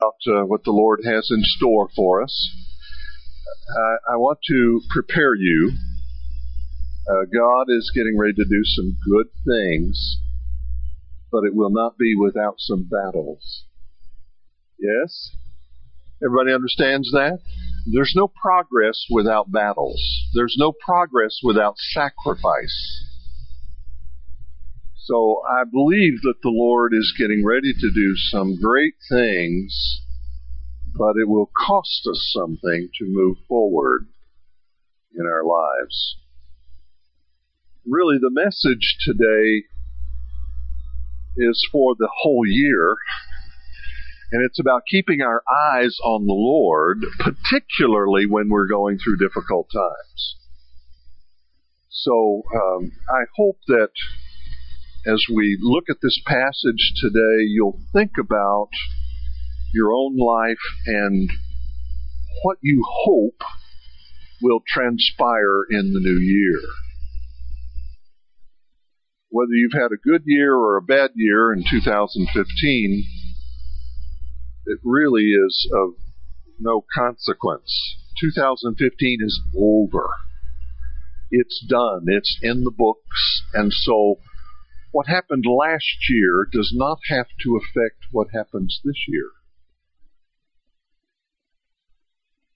about what the Lord has in store for us. I want to prepare you. God is getting ready to do some good things, but it will not be without some battles. Yes? Everybody understands that? There's no progress without battles. There's no progress without sacrifice. So I believe that the Lord is getting ready to do some great things, but it will cost us something to move forward in our lives. Really, the message today is for the whole year, and it's about keeping our eyes on the Lord, particularly when we're going through difficult times. So I hope that as we look at this passage today, you'll think about your own life and what you hope will transpire in the new year. Whether you've had a good year or a bad year in 2015, it really is of no consequence. 2015 is over. It's done. It's in the books, and so what happened last year does not have to affect what happens this year.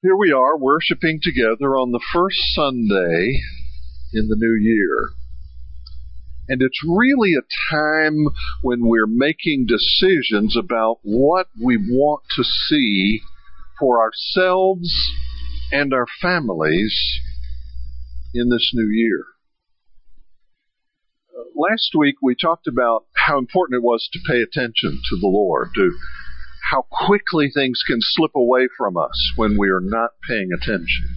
Here we are worshiping together on the first Sunday in the new year. And it's really a time when we're making decisions about what we want to see for ourselves and our families in this new year. Last week we talked about how important it was to pay attention to the Lord, to how quickly things can slip away from us when we are not paying attention.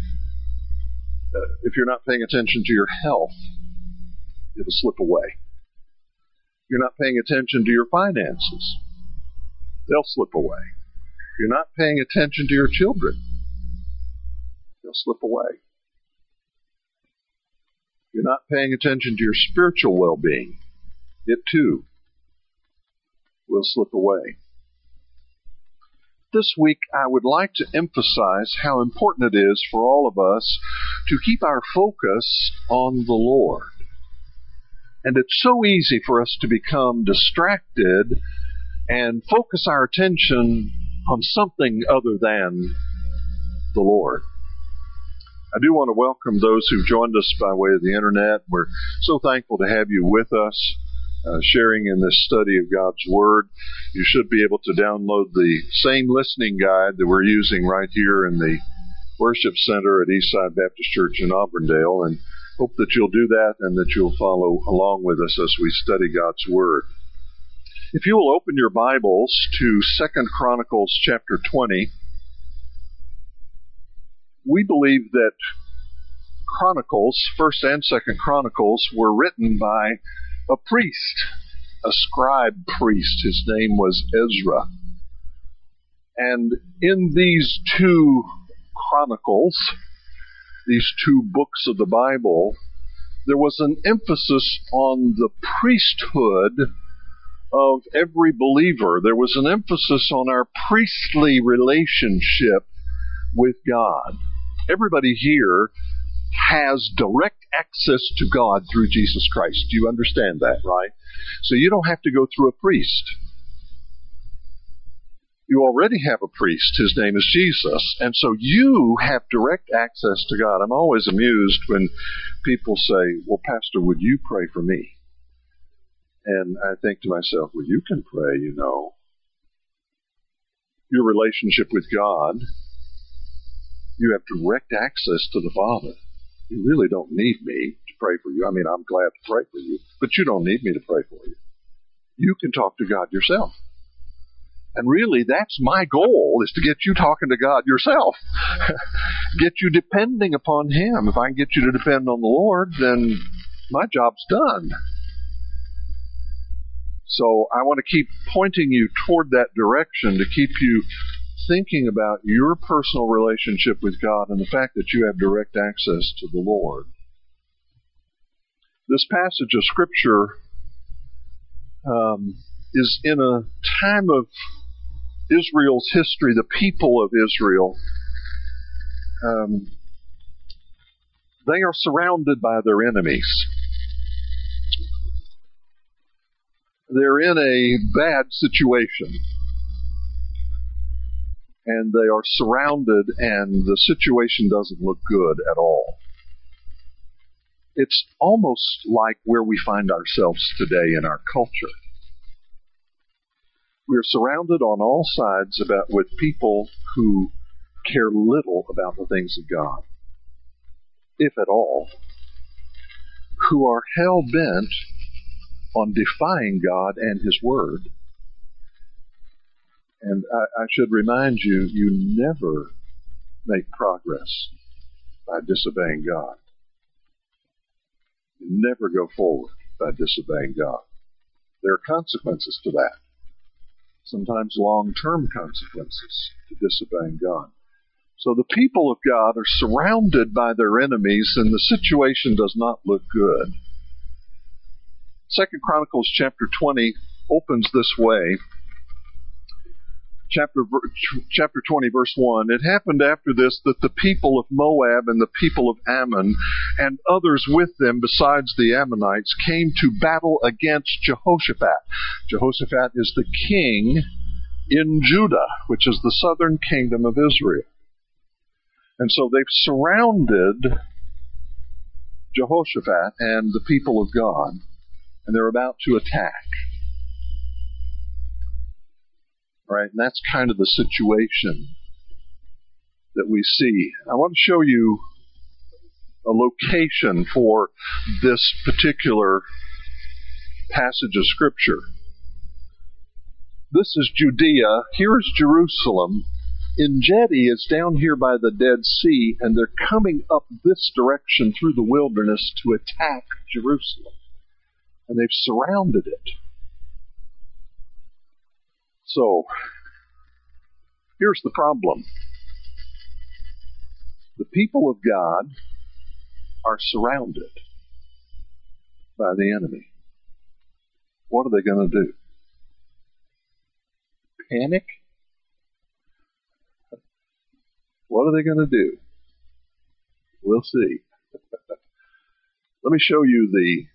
If you're not paying attention to your health, it'll slip away. You're not paying attention to your finances. They'll slip away. You're not paying attention to your children. They'll slip away. You're not paying attention to your spiritual well-being. It too will slip away. This week, I would like to emphasize how important it is for all of us to keep our focus on the Lord. And it's so easy for us to become distracted and focus our attention on something other than the Lord. I do want to welcome those who've joined us by way of the internet. We're so thankful to have you with us, sharing in this study of God's Word. You should be able to download the same listening guide that we're using right here in the worship center at Eastside Baptist Church in Auburndale, and hope that you'll do that and that you'll follow along with us as we study God's Word. If you will open your Bibles to Second Chronicles chapter 20, we believe that Chronicles, First and Second Chronicles, were written by a priest, a scribe priest. His name was Ezra. And in these two Chronicles, these two books of the Bible, there was an emphasis on the priesthood of every believer. There was an emphasis on our priestly relationship with God. Everybody here has direct access to God through Jesus Christ. Do you understand that, right? So you don't have to go through a priest. You already have a priest. His name is Jesus. And so you have direct access to God. I'm always amused when people say, well, Pastor, would you pray for me? And I think to myself, well, you can pray, you know. Your relationship with God, you have direct access to the Father. You really don't need me to pray for you. I mean, I'm glad to pray for you, but you don't need me to pray for you. You can talk to God yourself. And really, that's my goal, is to get you talking to God yourself. Get you depending upon Him. If I can get you to depend on the Lord, then my job's done. So I want to keep pointing you toward that direction to keep you thinking about your personal relationship with God and the fact that you have direct access to the Lord. This passage of Scripture is in a time of Israel's history, the people of Israel, they are surrounded by their enemies. They're in a bad situation. And they are surrounded, and the situation doesn't look good at all. It's almost like where we find ourselves today in our culture. We are surrounded on all sides with people who care little about the things of God, if at all, who are hell-bent on defying God and His Word. And I should remind you, you never make progress by disobeying God. You never go forward by disobeying God. There are consequences to that, sometimes long-term consequences to disobeying God. So the people of God are surrounded by their enemies, and the situation does not look good. Second Chronicles chapter 20 opens this way. Chapter 20, verse 1, It happened after this that the people of Moab and the people of Ammon and others with them besides the Ammonites came to battle against Jehoshaphat. Jehoshaphat is the king in Judah, which is the southern kingdom of Israel. And so they've surrounded Jehoshaphat and the people of God, and they're about to attack. Right, and that's kind of the situation that we see. I want to show you a location for this particular passage of Scripture. This is Judea. Here is Jerusalem. En Gedi is down here by the Dead Sea, and they're coming up this direction through the wilderness to attack Jerusalem. And they've surrounded it. So, here's the problem. The people of God are surrounded by the enemy. What are they going to do? Panic? What are they going to do? We'll see. Let me show you the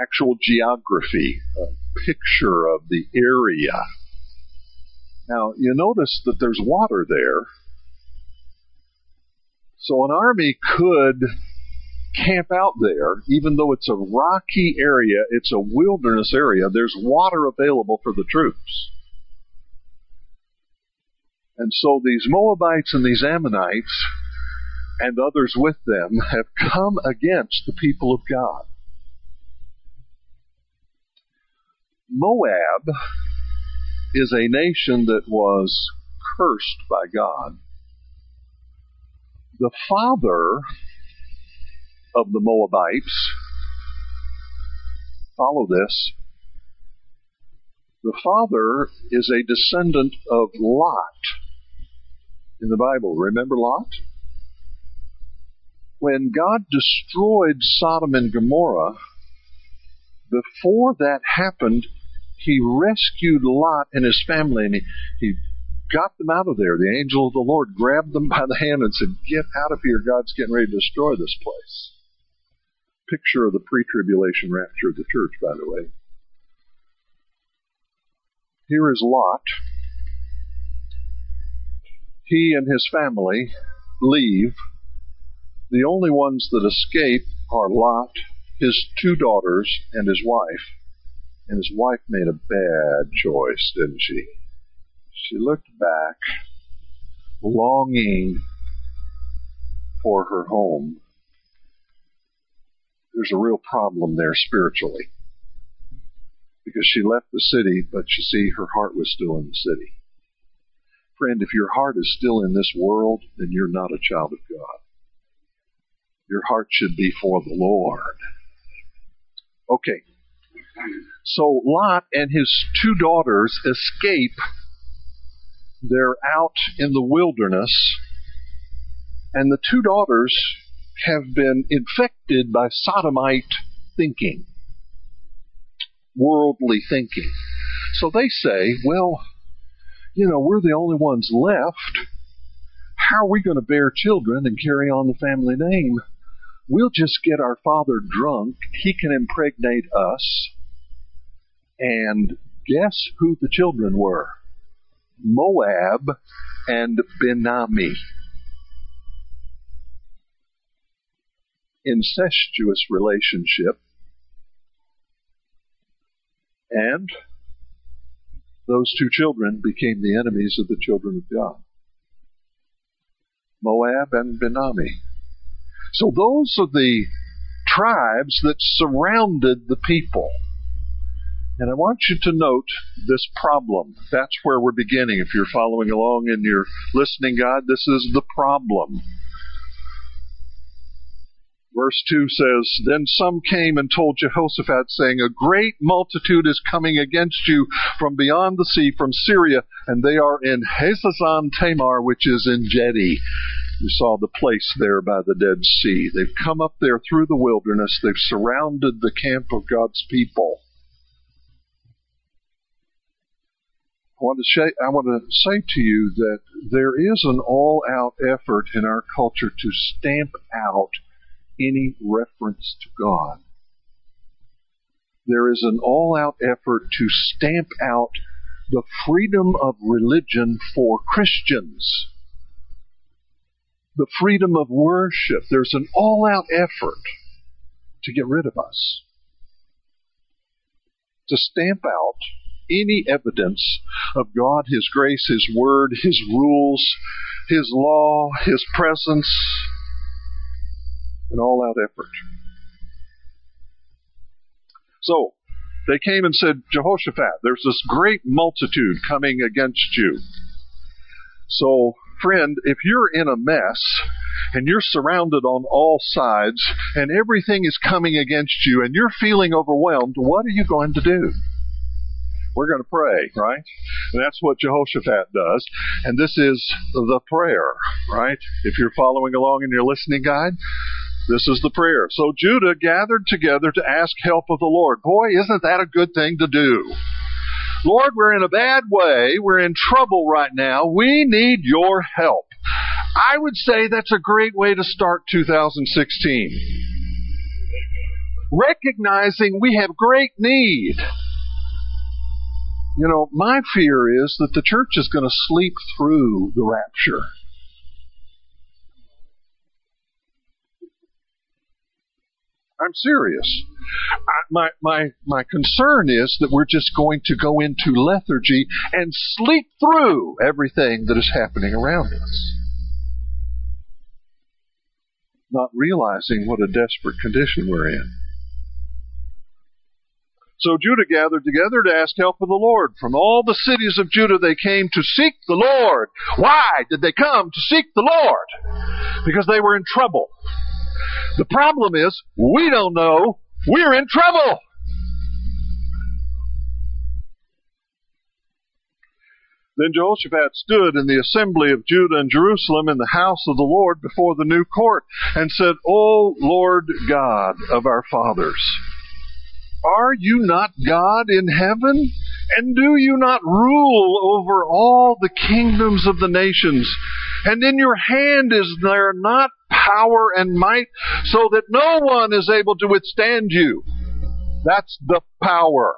actual geography, a picture of the area. Now, you notice that there's water there. So an army could camp out there, even though it's a rocky area, it's a wilderness area, there's water available for the troops. And so these Moabites and these Ammonites and others with them have come against the people of God. Moab is a nation that was cursed by God. The father of the Moabites, follow this, the father is a descendant of Lot in the Bible. Remember Lot? When God destroyed Sodom and Gomorrah, before that happened, He rescued Lot and his family, and he got them out of there. The angel of the Lord grabbed them by the hand and said, "Get out of here. God's getting ready to destroy this place." Picture of the pre-tribulation rapture of the church, by the way. Here is Lot. He and his family leave. The only ones that escape are Lot, his two daughters, and his wife. And his wife made a bad choice, didn't she? She looked back, longing for her home. There's a real problem there spiritually, because she left the city, but you see, her heart was still in the city. Friend, if your heart is still in this world, then you're not a child of God. Your heart should be for the Lord. Okay. So Lot and his two daughters escape. They're out in the wilderness, and the two daughters have been infected by sodomite thinking, worldly thinking. So they say, well, you know, we're the only ones left. How are we going to bear children and carry on the family name? We'll just get our father drunk. He can impregnate us. And guess who the children were? Moab and Benami. Incestuous relationship. And those two children became the enemies of the children of God. Moab and Benami. So those are the tribes that surrounded the people. And I want you to note this problem. That's where we're beginning. If you're following along and you're listening, God, this is the problem. Verse 2 says, Then some came and told Jehoshaphat, saying, A great multitude is coming against you from beyond the sea, from Syria, and they are in Hazazon Tamar, which is En Gedi. You saw the place there by the Dead Sea. They've come up there through the wilderness. They've surrounded the camp of God's people. I want to say to you that there is an all-out effort in our culture to stamp out any reference to God. There is an all-out effort to stamp out the freedom of religion for Christians. The freedom of worship. There's an all-out effort to get rid of us. To stamp out any evidence of God, His grace, His word, His rules, His law, His presence. An all-out effort. So, they came and said, Jehoshaphat, there's this great multitude coming against you. So, friend, if you're in a mess, and you're surrounded on all sides, and everything is coming against you, and you're feeling overwhelmed, what are you going to do? We're going to pray, right? And that's what Jehoshaphat does. And this is the prayer, right? If you're following along in your listening guide, this is the prayer. So Judah gathered together to ask help of the Lord. Boy, isn't that a good thing to do? Lord, we're in a bad way. We're in trouble right now. We need your help. I would say that's a great way to start 2016. Recognizing we have great need. You know, my fear is that the church is going to sleep through the rapture. I'm serious. My concern is that we're just going to go into lethargy and sleep through everything that is happening around us, not realizing what a desperate condition we're in. So Judah gathered together to ask help of the Lord. From all the cities of Judah they came to seek the Lord. Why did they come to seek the Lord? Because they were in trouble. The problem is, we don't know we're in trouble. Then Jehoshaphat stood in the assembly of Judah and Jerusalem in the house of the Lord before the new court and said, O Lord God of our fathers, are you not God in heaven? And do you not rule over all the kingdoms of the nations? And in your hand is there not power and might, so that no one is able to withstand you? That's the power.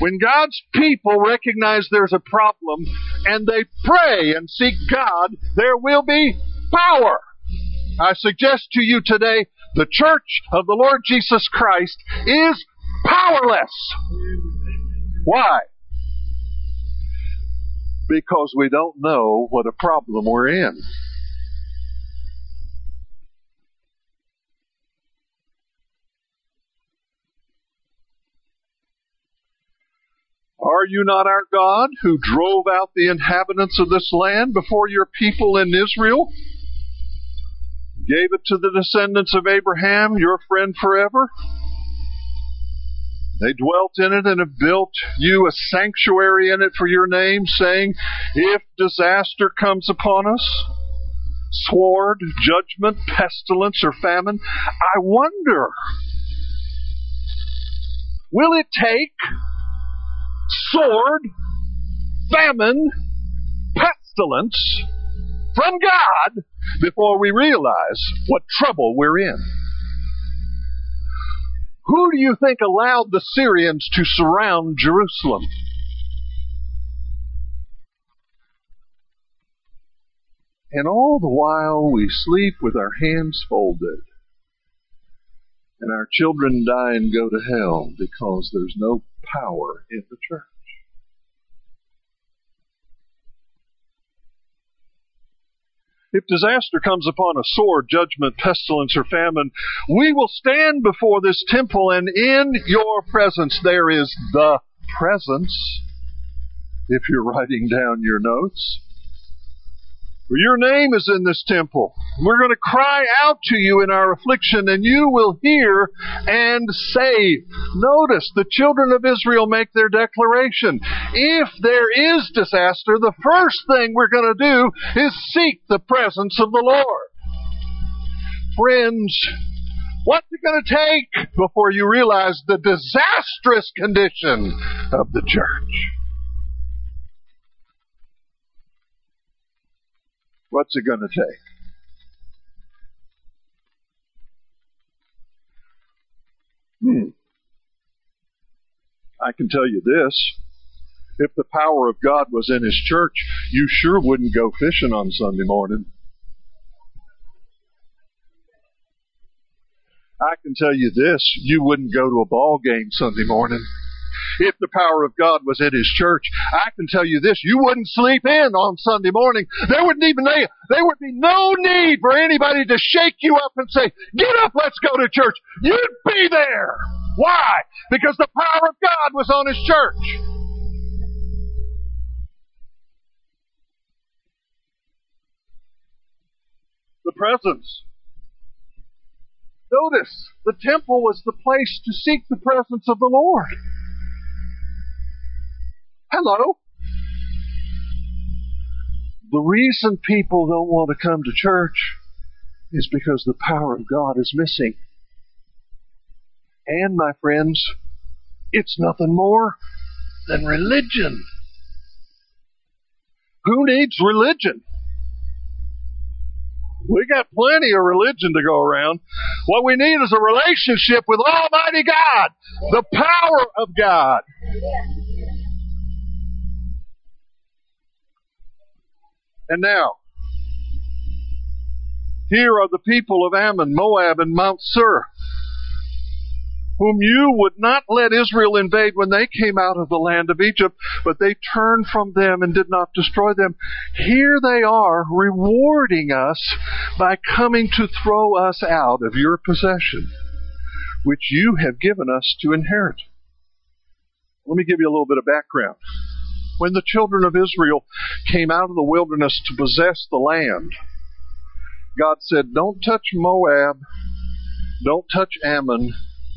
When God's people recognize there's a problem, and they pray and seek God, there will be power. I suggest to you today, the church of the Lord Jesus Christ is powerless. Why? Because we don't know what a problem we're in. Are you not our God, who drove out the inhabitants of this land before your people in Israel? Gave it to the descendants of Abraham, your friend forever. They dwelt in it and have built you a sanctuary in it for your name, saying, If disaster comes upon us, sword, judgment, pestilence, or famine, I wonder, will it take sword, famine, pestilence from God before we realize what trouble we're in. Who do you think allowed the Syrians to surround Jerusalem? And all the while we sleep with our hands folded, and our children die and go to hell because there's no power in the church. If disaster comes upon us, sword, judgment, pestilence, or famine, we will stand before this temple, and in your presence there is the presence, if you're writing down your notes. For your name is in this temple. We're going to cry out to you in our affliction, and you will hear and save. Notice the children of Israel make their declaration. If there is disaster, the first thing we're going to do is seek the presence of the Lord. Friends, what's it going to take before you realize the disastrous condition of the church? What's it going to take? I can tell you this. If the power of God was in His church, you sure wouldn't go fishing on Sunday morning. I can tell you this. You wouldn't go to a ball game Sunday morning. If the power of God was in His church, I can tell you this, you wouldn't sleep in on Sunday morning. There would be no need for anybody to shake you up and say, get up, let's go to church. You'd be there. Why? Because the power of God was on His church. The presence. Notice, the temple was the place to seek the presence of the Lord. Hello. The reason people don't want to come to church is because the power of God is missing. And, my friends, it's nothing more than religion. Who needs religion? We got plenty of religion to go around. What we need is a relationship with Almighty God, the power of God. And now, here are the people of Ammon, Moab, and Mount Seir, whom you would not let Israel invade when they came out of the land of Egypt, but they turned from them and did not destroy them. Here they are rewarding us by coming to throw us out of your possession, which you have given us to inherit. Let me give you a little bit of background. When the children of Israel came out of the wilderness to possess the land, God said, don't touch Moab, don't touch Ammon,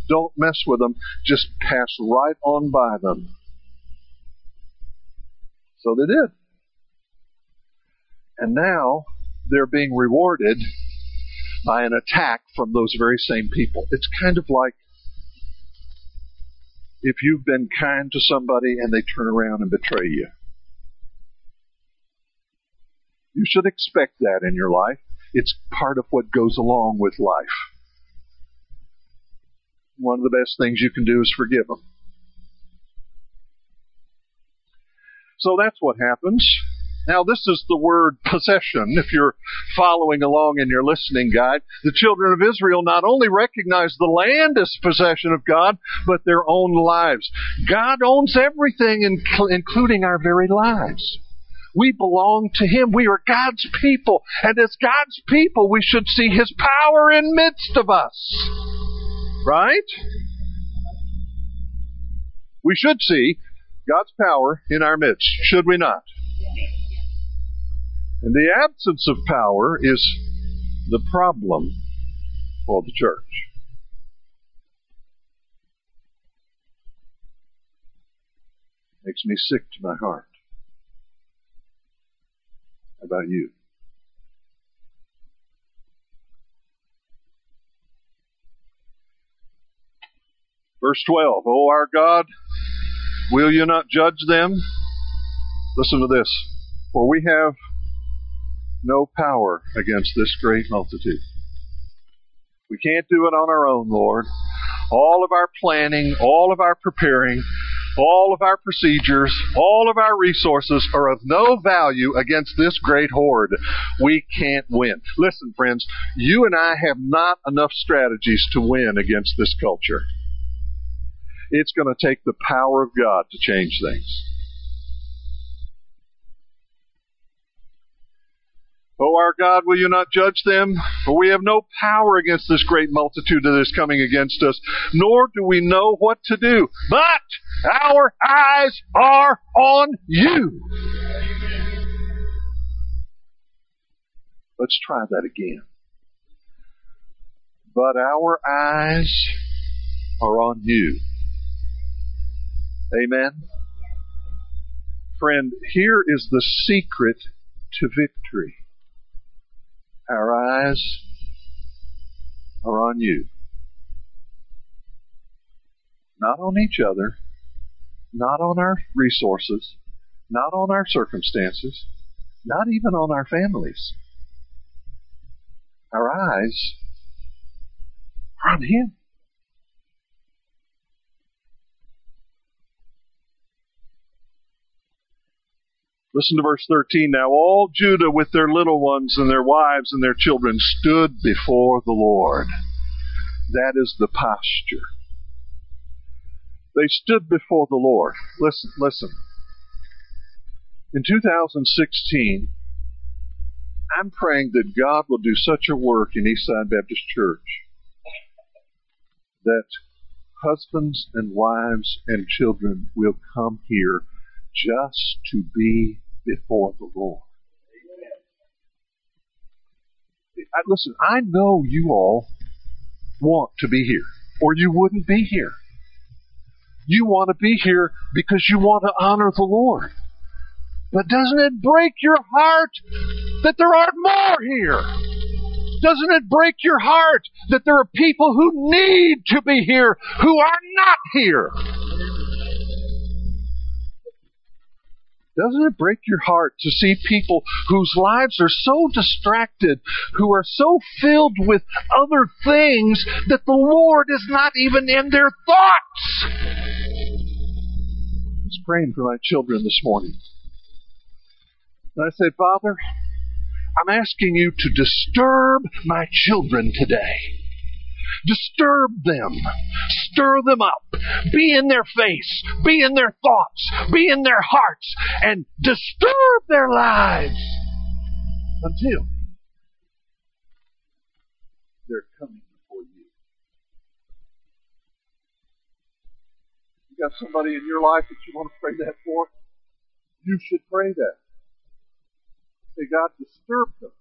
don't mess with them, just pass right on by them. So they did. And now they're being rewarded by an attack from those very same people. It's kind of like if you've been kind to somebody and they turn around and betray you. You should expect that in your life. It's part of what goes along with life. One of the best things you can do is forgive them. So that's what happens. Now, this is the word possession. If you're following along in your listening guide, the children of Israel not only recognize the land as possession of God, but their own lives. God owns everything, including our very lives. We belong to Him. We are God's people. And as God's people, we should see His power in midst of us. Right? We should see God's power in our midst, should we not? And the absence of power is the problem for the church. Makes me sick to my heart. How about you? Verse 12, O our God, will you not judge them? Listen to this. For we have no power against this great multitude. We can't do it on our own, Lord. All of our planning, all of our preparing, all of our procedures, all of our resources are of no value against this great horde. We can't win. Listen, friends, you and I have not enough strategies to win against this culture. It's going to take the power of God to change things. O our God, will you not judge them? For we have no power against this great multitude that is coming against us, nor do we know what to do. But our eyes are on you. Amen. Let's try that again. But our eyes are on you. Amen? Friend, here is the secret to victory. Our eyes are on you. Not on each other, not on our resources, not on our circumstances, not even on our families. Our eyes are on Him. Listen to verse 13. Now all Judah with their little ones and their wives and their children stood before the Lord. That is the posture. They stood before the Lord. Listen. In 2016, I'm praying that God will do such a work in Eastside Baptist Church that husbands and wives and children will come here just to be before the Lord. Listen, I know you all want to be here, or you wouldn't be here. You want to be here because you want to honor the Lord. But doesn't it break your heart that there aren't more here? Doesn't it break your heart that there are people who need to be here who are not here? Doesn't it break your heart to see people whose lives are so distracted, who are so filled with other things that the Lord is not even in their thoughts? I was praying for my children this morning. And I said, Father, I'm asking you to disturb my children today. Disturb them. Stir them up. Be in their face. Be in their thoughts. Be in their hearts. And disturb their lives until they're coming before you. You got somebody in your life that you want to pray that for? You should pray that. Say, God, disturb them.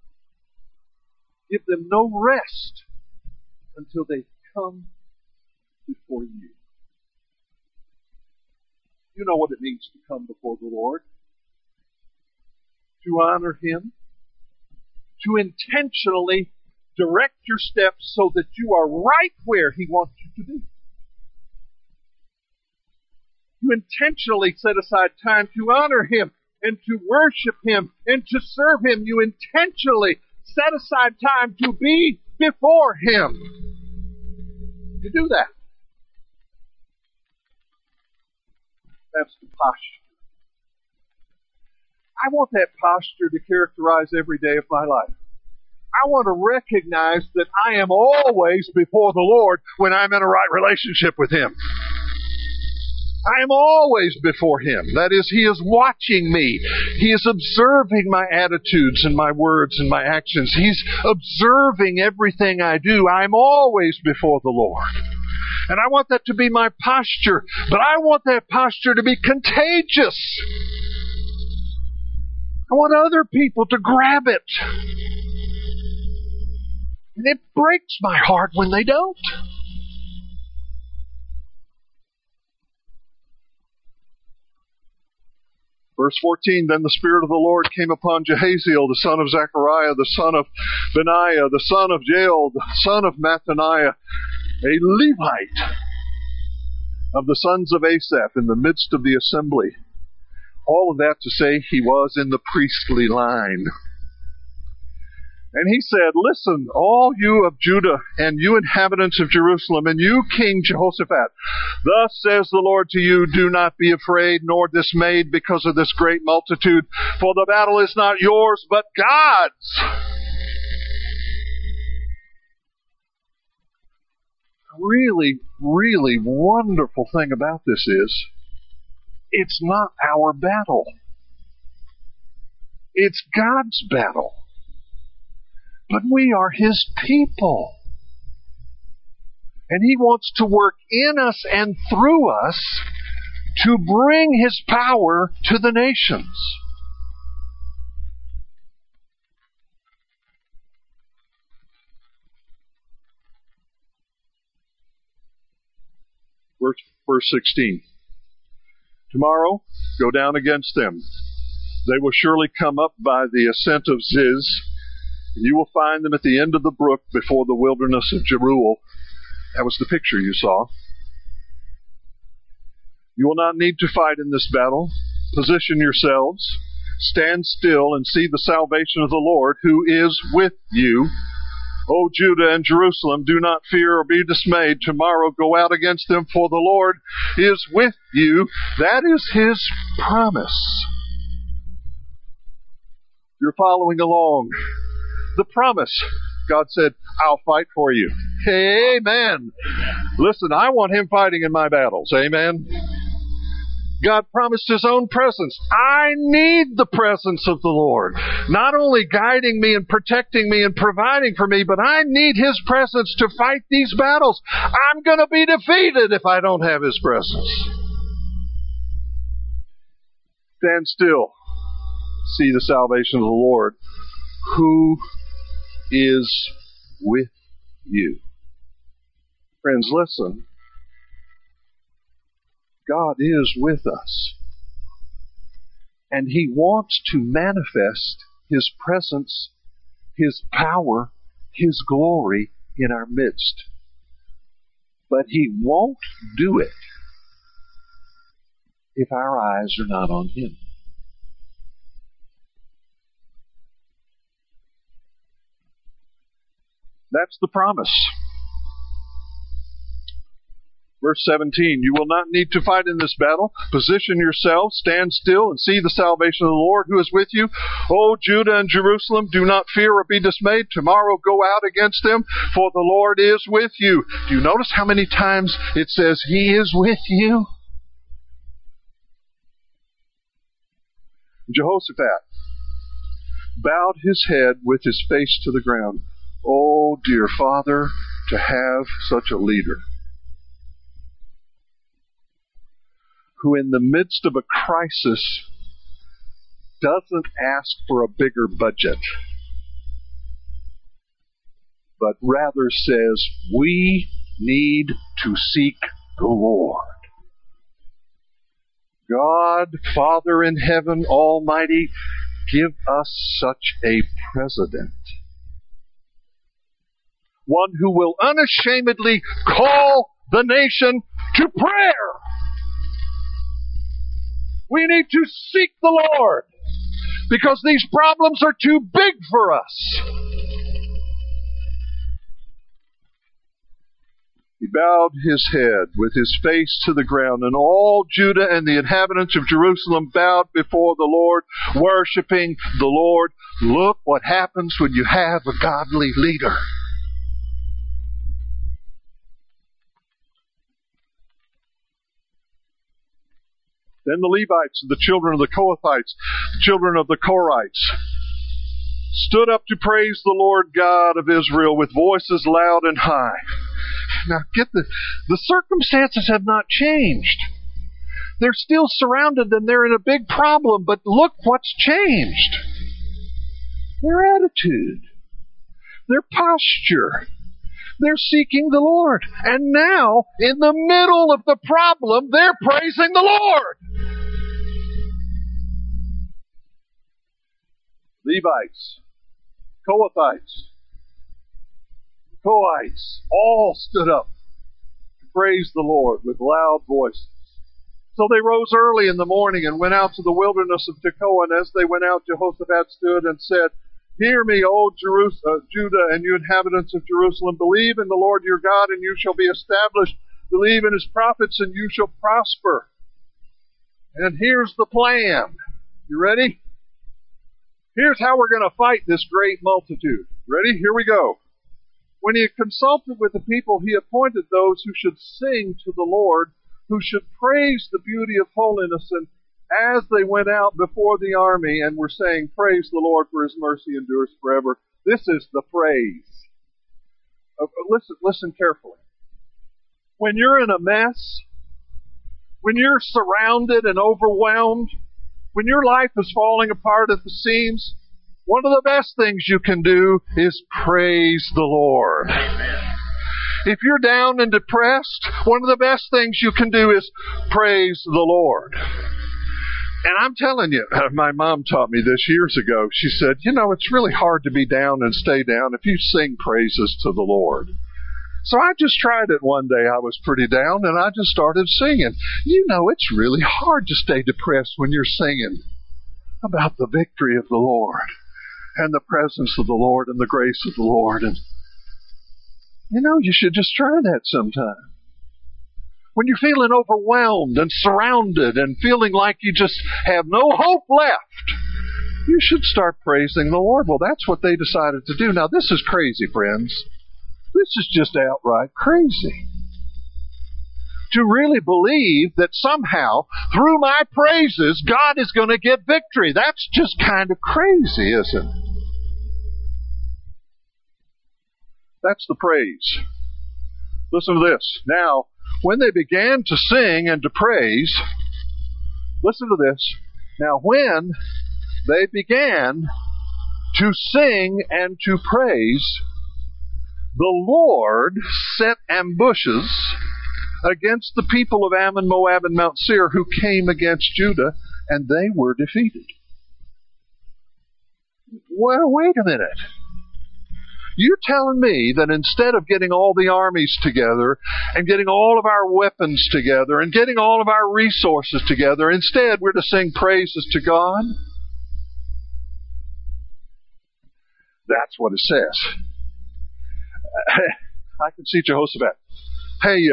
Give them no rest until they come before you. You know what it means to come before the Lord, to honor Him, to intentionally direct your steps so that you are right where He wants you to be. You intentionally set aside time to honor Him and to worship Him and to serve Him. You intentionally set aside time to be before Him. You do that. That's the posture. I want that posture to characterize every day of my life. I want to recognize that I am always before the Lord when I'm in a right relationship with Him. I am always before Him. That is, He is watching me. He is observing my attitudes and my words and my actions. He's observing everything I do. I'm always before the Lord. And I want that to be my posture, but I want that posture to be contagious. I want other people to grab it. And it breaks my heart when they don't. Verse 14, then the Spirit of the Lord came upon Jehaziel, the son of Zechariah, the son of Benaiah, the son of Jael, the son of Mathaniah, a Levite of the sons of Asaph in the midst of the assembly. All of that to say he was in the priestly line. And he said, listen, all you of Judah and you inhabitants of Jerusalem and you King Jehoshaphat, thus says the Lord to you, do not be afraid nor dismayed because of this great multitude, for the battle is not yours but God's. Really, really wonderful thing about this is it's not our battle. It's God's battle. But we are His people. And He wants to work in us and through us to bring His power to the nations. Verse 16. Tomorrow, go down against them. They will surely come up by the ascent of Ziz, and you will find them at the end of the brook before the wilderness of Jeruel. That was the picture you saw. You will not need to fight in this battle. Position yourselves. Stand still and see the salvation of the Lord, who is with you. O Judah and Jerusalem, do not fear or be dismayed. Tomorrow go out against them, for the Lord is with you. That is His promise. You're following along. The promise. God said, I'll fight for you. Amen. Listen, I want Him fighting in my battles. Amen. God promised His own presence. I need the presence of the Lord. Not only guiding me and protecting me and providing for me, but I need His presence to fight these battles. I'm going to be defeated if I don't have His presence. Stand still. See the salvation of the Lord, who is with you. Friends, listen. God is with us, and He wants to manifest His presence, His power, His glory in our midst. But He won't do it if our eyes are not on Him. That's the promise. Verse 17, you will not need to fight in this battle. Position yourselves, stand still, and see the salvation of the Lord who is with you. O Judah and Jerusalem, do not fear or be dismayed. Tomorrow go out against them, for the Lord is with you. Do you notice how many times it says He is with you? Jehoshaphat bowed his head with his face to the ground. Oh, dear Father, to have such a leader, who in the midst of a crisis doesn't ask for a bigger budget, but rather says, we need to seek the Lord. God, Father in heaven, Almighty, give us such a president. One who will unashamedly call the nation to prayer. We need to seek the Lord because these problems are too big for us. He bowed his head with his face to the ground, and all Judah and the inhabitants of Jerusalem bowed before the Lord, worshiping the Lord. Look what happens when you have a godly leader. Then the Levites and the children of the Kohathites, the children of the Korahites, stood up to praise the Lord God of Israel with voices loud and high. Now get this. The circumstances have not changed. They're still surrounded and they're in a big problem, but look what's changed. Their attitude, their posture. They're seeking the Lord. And now, in the middle of the problem, they're praising the Lord. Levites, Kohathites, Kohites all stood up to praise the Lord with loud voices, So they rose early in the morning and went out to the wilderness of Tekoa. And as they went out, Jehoshaphat stood and said, "Hear me, O Judah, and you inhabitants of Jerusalem. Believe in the Lord your God, and you shall be established. Believe in his prophets, and you shall prosper." And here's the plan. You ready? Here's how we're going to fight this great multitude. Ready? Here we go. When he had consulted with the people, he appointed those who should sing to the Lord, who should praise the beauty of holiness. And as they went out before the army and were saying, "Praise the Lord, for his mercy endures forever," this is the praise. Listen carefully. When you're in a mess, when you're surrounded and overwhelmed, when your life is falling apart at the seams, one of the best things you can do is praise the Lord. Amen. If you're down and depressed, one of the best things you can do is praise the Lord. And I'm telling you, my mom taught me this years ago. She said, you know, it's really hard to be down and stay down if you sing praises to the Lord. So I just tried it one day. I was pretty down, and I just started singing. You know, it's really hard to stay depressed when you're singing about the victory of the Lord and the presence of the Lord and the grace of the Lord. And, you know, you should just try that sometime. When you're feeling overwhelmed and surrounded and feeling like you just have no hope left, you should start praising the Lord. Well, that's what they decided to do. Now, this is crazy, friends. This is just outright crazy. To really believe that somehow, through my praises, God is going to get victory. That's just kind of crazy, isn't it? That's the praise. Listen to this. Now, when they began to sing and to praise, listen to this. Now, when they began to sing and to praise, the Lord set ambushes against the people of Ammon, Moab, and Mount Seir who came against Judah, and they were defeated. Well, wait a minute. You're telling me that instead of getting all the armies together and getting all of our weapons together and getting all of our resources together, instead we're to sing praises to God? That's what it says. I can see Jehoshaphat. Hey,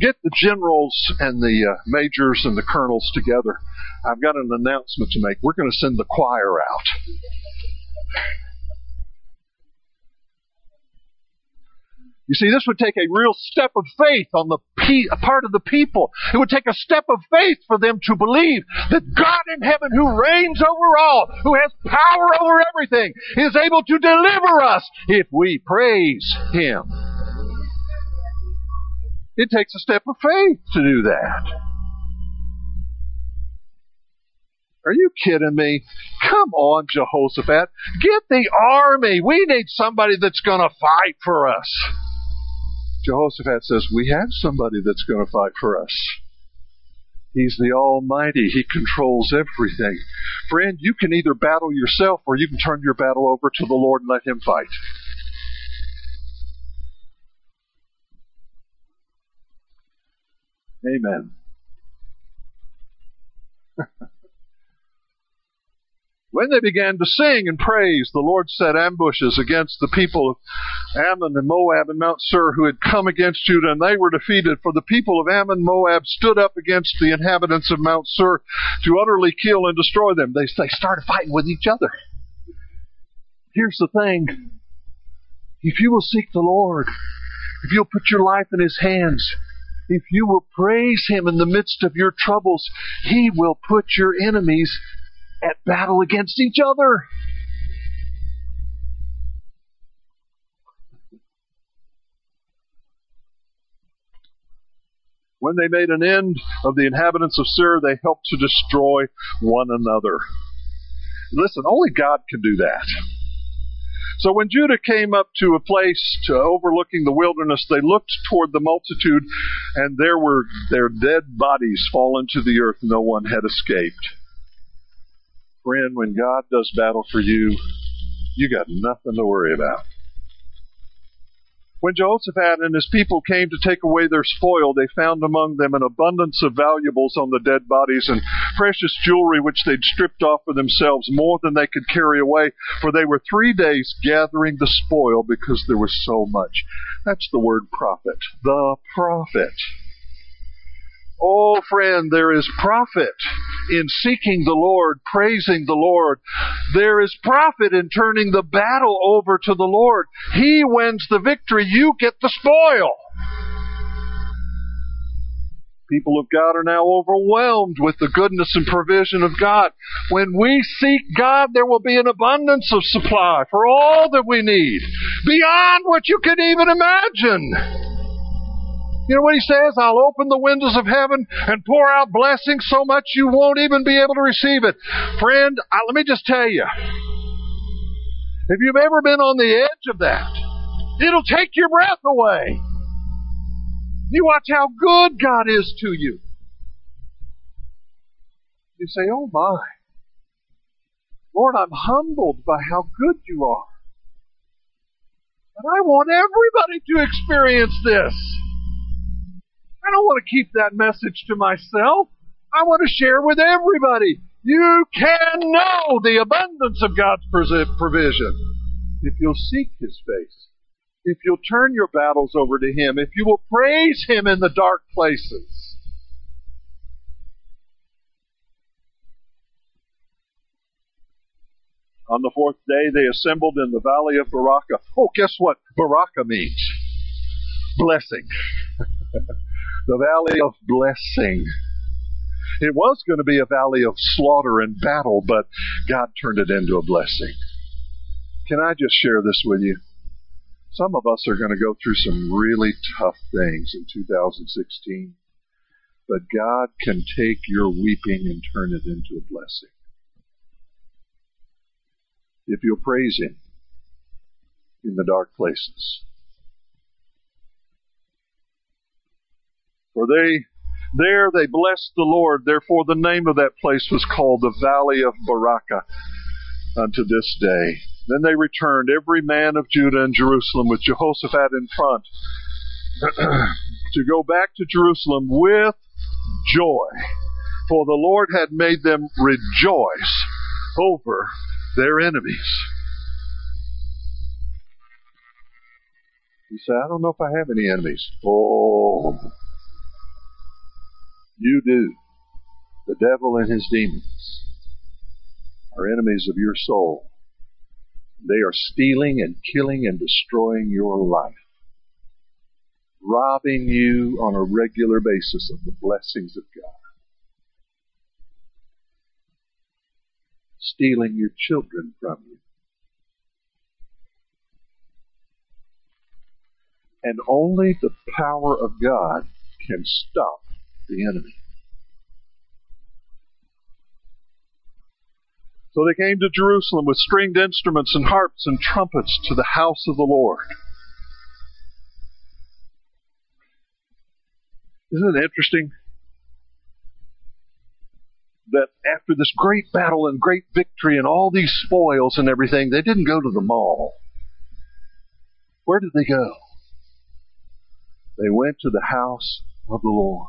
get the generals and the majors and the colonels together. I've got an announcement to make. We're going to send the choir out. You see, this would take a real step of faith on the part of the people. It would take a step of faith for them to believe that God in heaven, who reigns over all, who has power over everything, is able to deliver us if we praise him. It takes a step of faith to do that. Are you kidding me? Come on, Jehoshaphat. Get the army. We need somebody that's going to fight for us. Jehoshaphat says, we have somebody that's going to fight for us. He's the Almighty. He controls everything. Friend, you can either battle yourself or you can turn your battle over to the Lord and let him fight. Amen. When they began to sing and praise, the Lord set ambushes against the people of Ammon and Moab and Mount Seir who had come against Judah, and they were defeated. For the people of Ammon and Moab stood up against the inhabitants of Mount Seir to utterly kill and destroy them. They started fighting with each other. Here's the thing. If you will seek the Lord, if you'll put your life in his hands, if you will praise him in the midst of your troubles, he will put your enemies at battle against each other. When they made an end of the inhabitants of Seir, they helped to destroy one another. Listen, only God can do that. So when Judah came up to a place overlooking the wilderness, they looked toward the multitude, and there were their dead bodies fallen to the earth. No one had escaped. Friend, when God does battle for you, you got nothing to worry about. When Jehoshaphat and his people came to take away their spoil, they found among them an abundance of valuables on the dead bodies and precious jewelry which they'd stripped off for themselves, more than they could carry away, for they were 3 days gathering the spoil because there was so much. That's the word prophet. The prophet. Oh, friend, there is profit in seeking the Lord, praising the Lord. There is profit in turning the battle over to the Lord. He wins the victory. You get the spoil. People of God are now overwhelmed with the goodness and provision of God. When we seek God, there will be an abundance of supply for all that we need, beyond what you can even imagine. You know what he says? I'll open the windows of heaven and pour out blessings so much you won't even be able to receive it. Friend, let me just tell you, if you've ever been on the edge of that, it'll take your breath away. You watch how good God is to you. You say, oh my, Lord, I'm humbled by how good you are. But I want everybody to experience this. I don't want to keep that message to myself. I want to share with everybody. You can know the abundance of God's provision if you'll seek His face, if you'll turn your battles over to Him, if you will praise Him in the dark places. On the fourth day, they assembled in the Valley of Berachah. Oh, guess what? Baraka means blessing. The Valley of Blessing. It was going to be a valley of slaughter and battle, but God turned it into a blessing. Can I just share this with you? Some of us are going to go through some really tough things in 2016, but God can take your weeping and turn it into a blessing. If you'll praise Him in the dark places. For they blessed the Lord. Therefore, the name of that place was called the Valley of Berachah unto this day. Then they returned, every man of Judah and Jerusalem, with Jehoshaphat in front, to go back to Jerusalem with joy. For the Lord had made them rejoice over their enemies. He said, I don't know if I have any enemies. Oh, you do. The devil and his demons are enemies of your soul. They are stealing and killing and destroying your life, robbing you on a regular basis of the blessings of God, stealing your children from you. And only the power of God can stop the enemy. So they came to Jerusalem with stringed instruments and harps and trumpets to the house of the Lord. Isn't it interesting that after this great battle and great victory and all these spoils and everything, they didn't go to the mall. Where did they go? They went to the house of the Lord.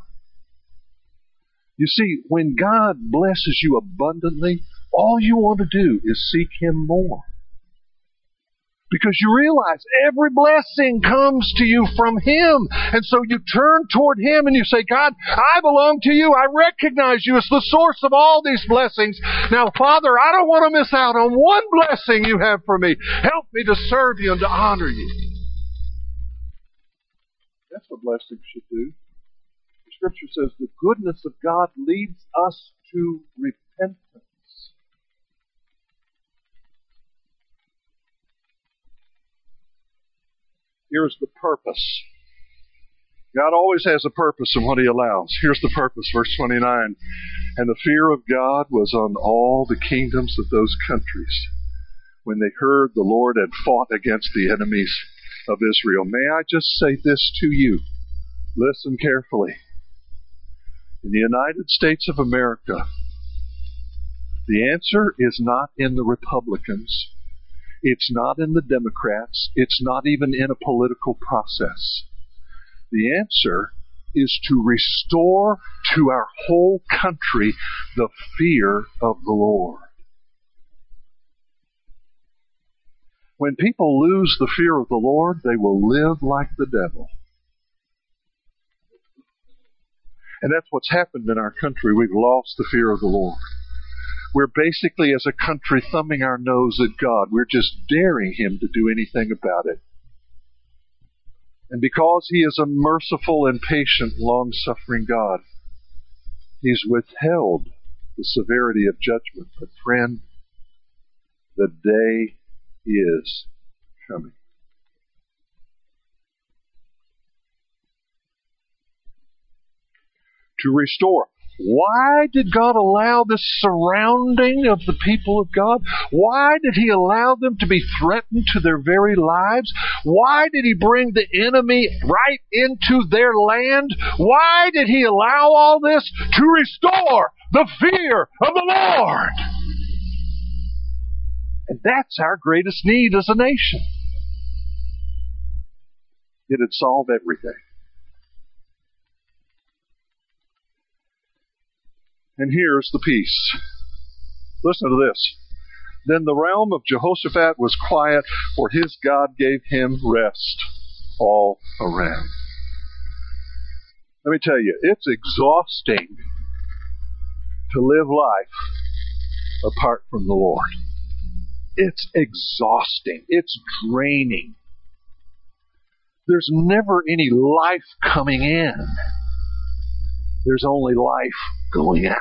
You see, when God blesses you abundantly, all you want to do is seek Him more. Because you realize every blessing comes to you from Him. And so you turn toward Him and you say, God, I belong to You. I recognize You as the source of all these blessings. Now, Father, I don't want to miss out on one blessing You have for me. Help me to serve You and to honor You. That's what blessings should do. Scripture says the goodness of God leads us to repentance. Here's the purpose. God always has a purpose in what He allows. Here's the purpose, verse 29. And the fear of God was on all the kingdoms of those countries when they heard the Lord had fought against the enemies of Israel. May I just say this to you? Listen carefully. In the United States of America, the answer is not in the Republicans. It's not in the Democrats. It's not even in a political process. The answer is to restore to our whole country the fear of the Lord. When people lose the fear of the Lord, they will live like the devil. And that's what's happened in our country. We've lost the fear of the Lord. We're basically, as a country, thumbing our nose at God. We're just daring Him to do anything about it. And because He is a merciful and patient, long-suffering God, He's withheld the severity of judgment. But friend, the day is coming. To restore. Why did God allow this surrounding of the people of God? Why did He allow them to be threatened to their very lives? Why did He bring the enemy right into their land? Why did He allow all this? To restore the fear of the Lord. And that's our greatest need as a nation. It'd solve everything. And here's the piece. Listen to this. Then the realm of Jehoshaphat was quiet, for his God gave him rest all around. Let me tell you, it's exhausting to live life apart from the Lord. It's exhausting. It's draining. There's never any life coming in. There's only life going out.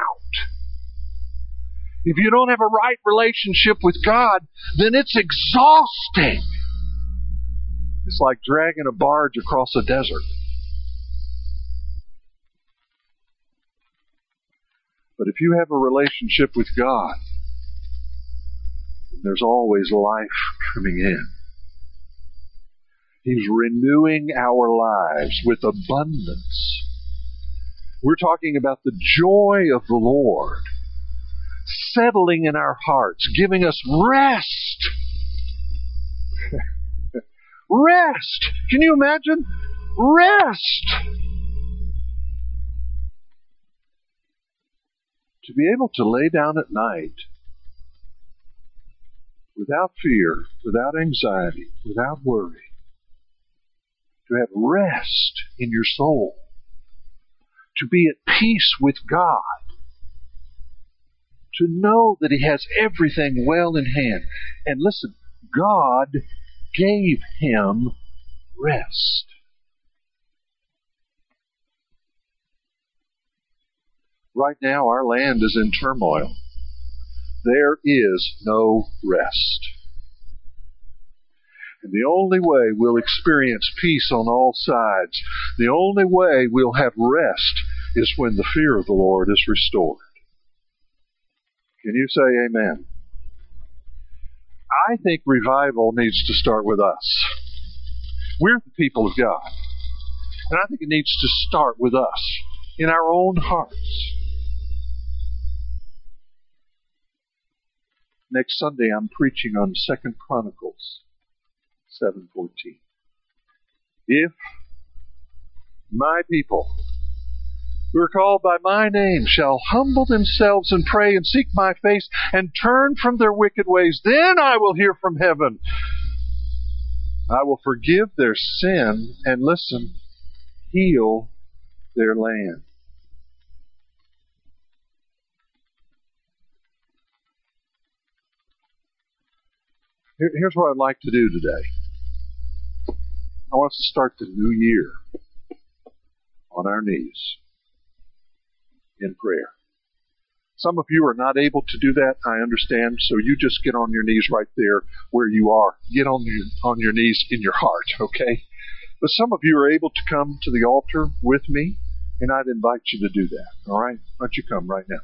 If you don't have a right relationship with God, then it's exhausting. It's like dragging a barge across a desert. But if you have a relationship with God, there's always life coming in. He's renewing our lives with abundance. We're talking about the joy of the Lord settling in our hearts, giving us rest. Rest! Can you imagine? Rest! To be able to lay down at night without fear, without anxiety, without worry, to have rest in your soul, to be at peace with God, to know that He has everything well in hand. And listen, God gave him rest. Right now, our land is in turmoil. There is no rest. And the only way we'll experience peace on all sides, the only way we'll have rest, is when the fear of the Lord is restored. Can you say amen? I think revival needs to start with us. We're the people of God. And I think it needs to start with us, in our own hearts. Next Sunday, I'm preaching on Second Chronicles 7:14. If my people, who are called by my name, shall humble themselves and pray and seek my face and turn from their wicked ways, then I will hear from heaven. I will forgive their sin and, listen, heal their land. Here's what I'd like to do today. I want us to start the new year on our knees in prayer. Some of you are not able to do that, I understand, so you just get on your knees right there where you are. Get on your knees in your heart, okay? But some of you are able to come to the altar with me, and I'd invite you to do that, all right? Why don't you come right now?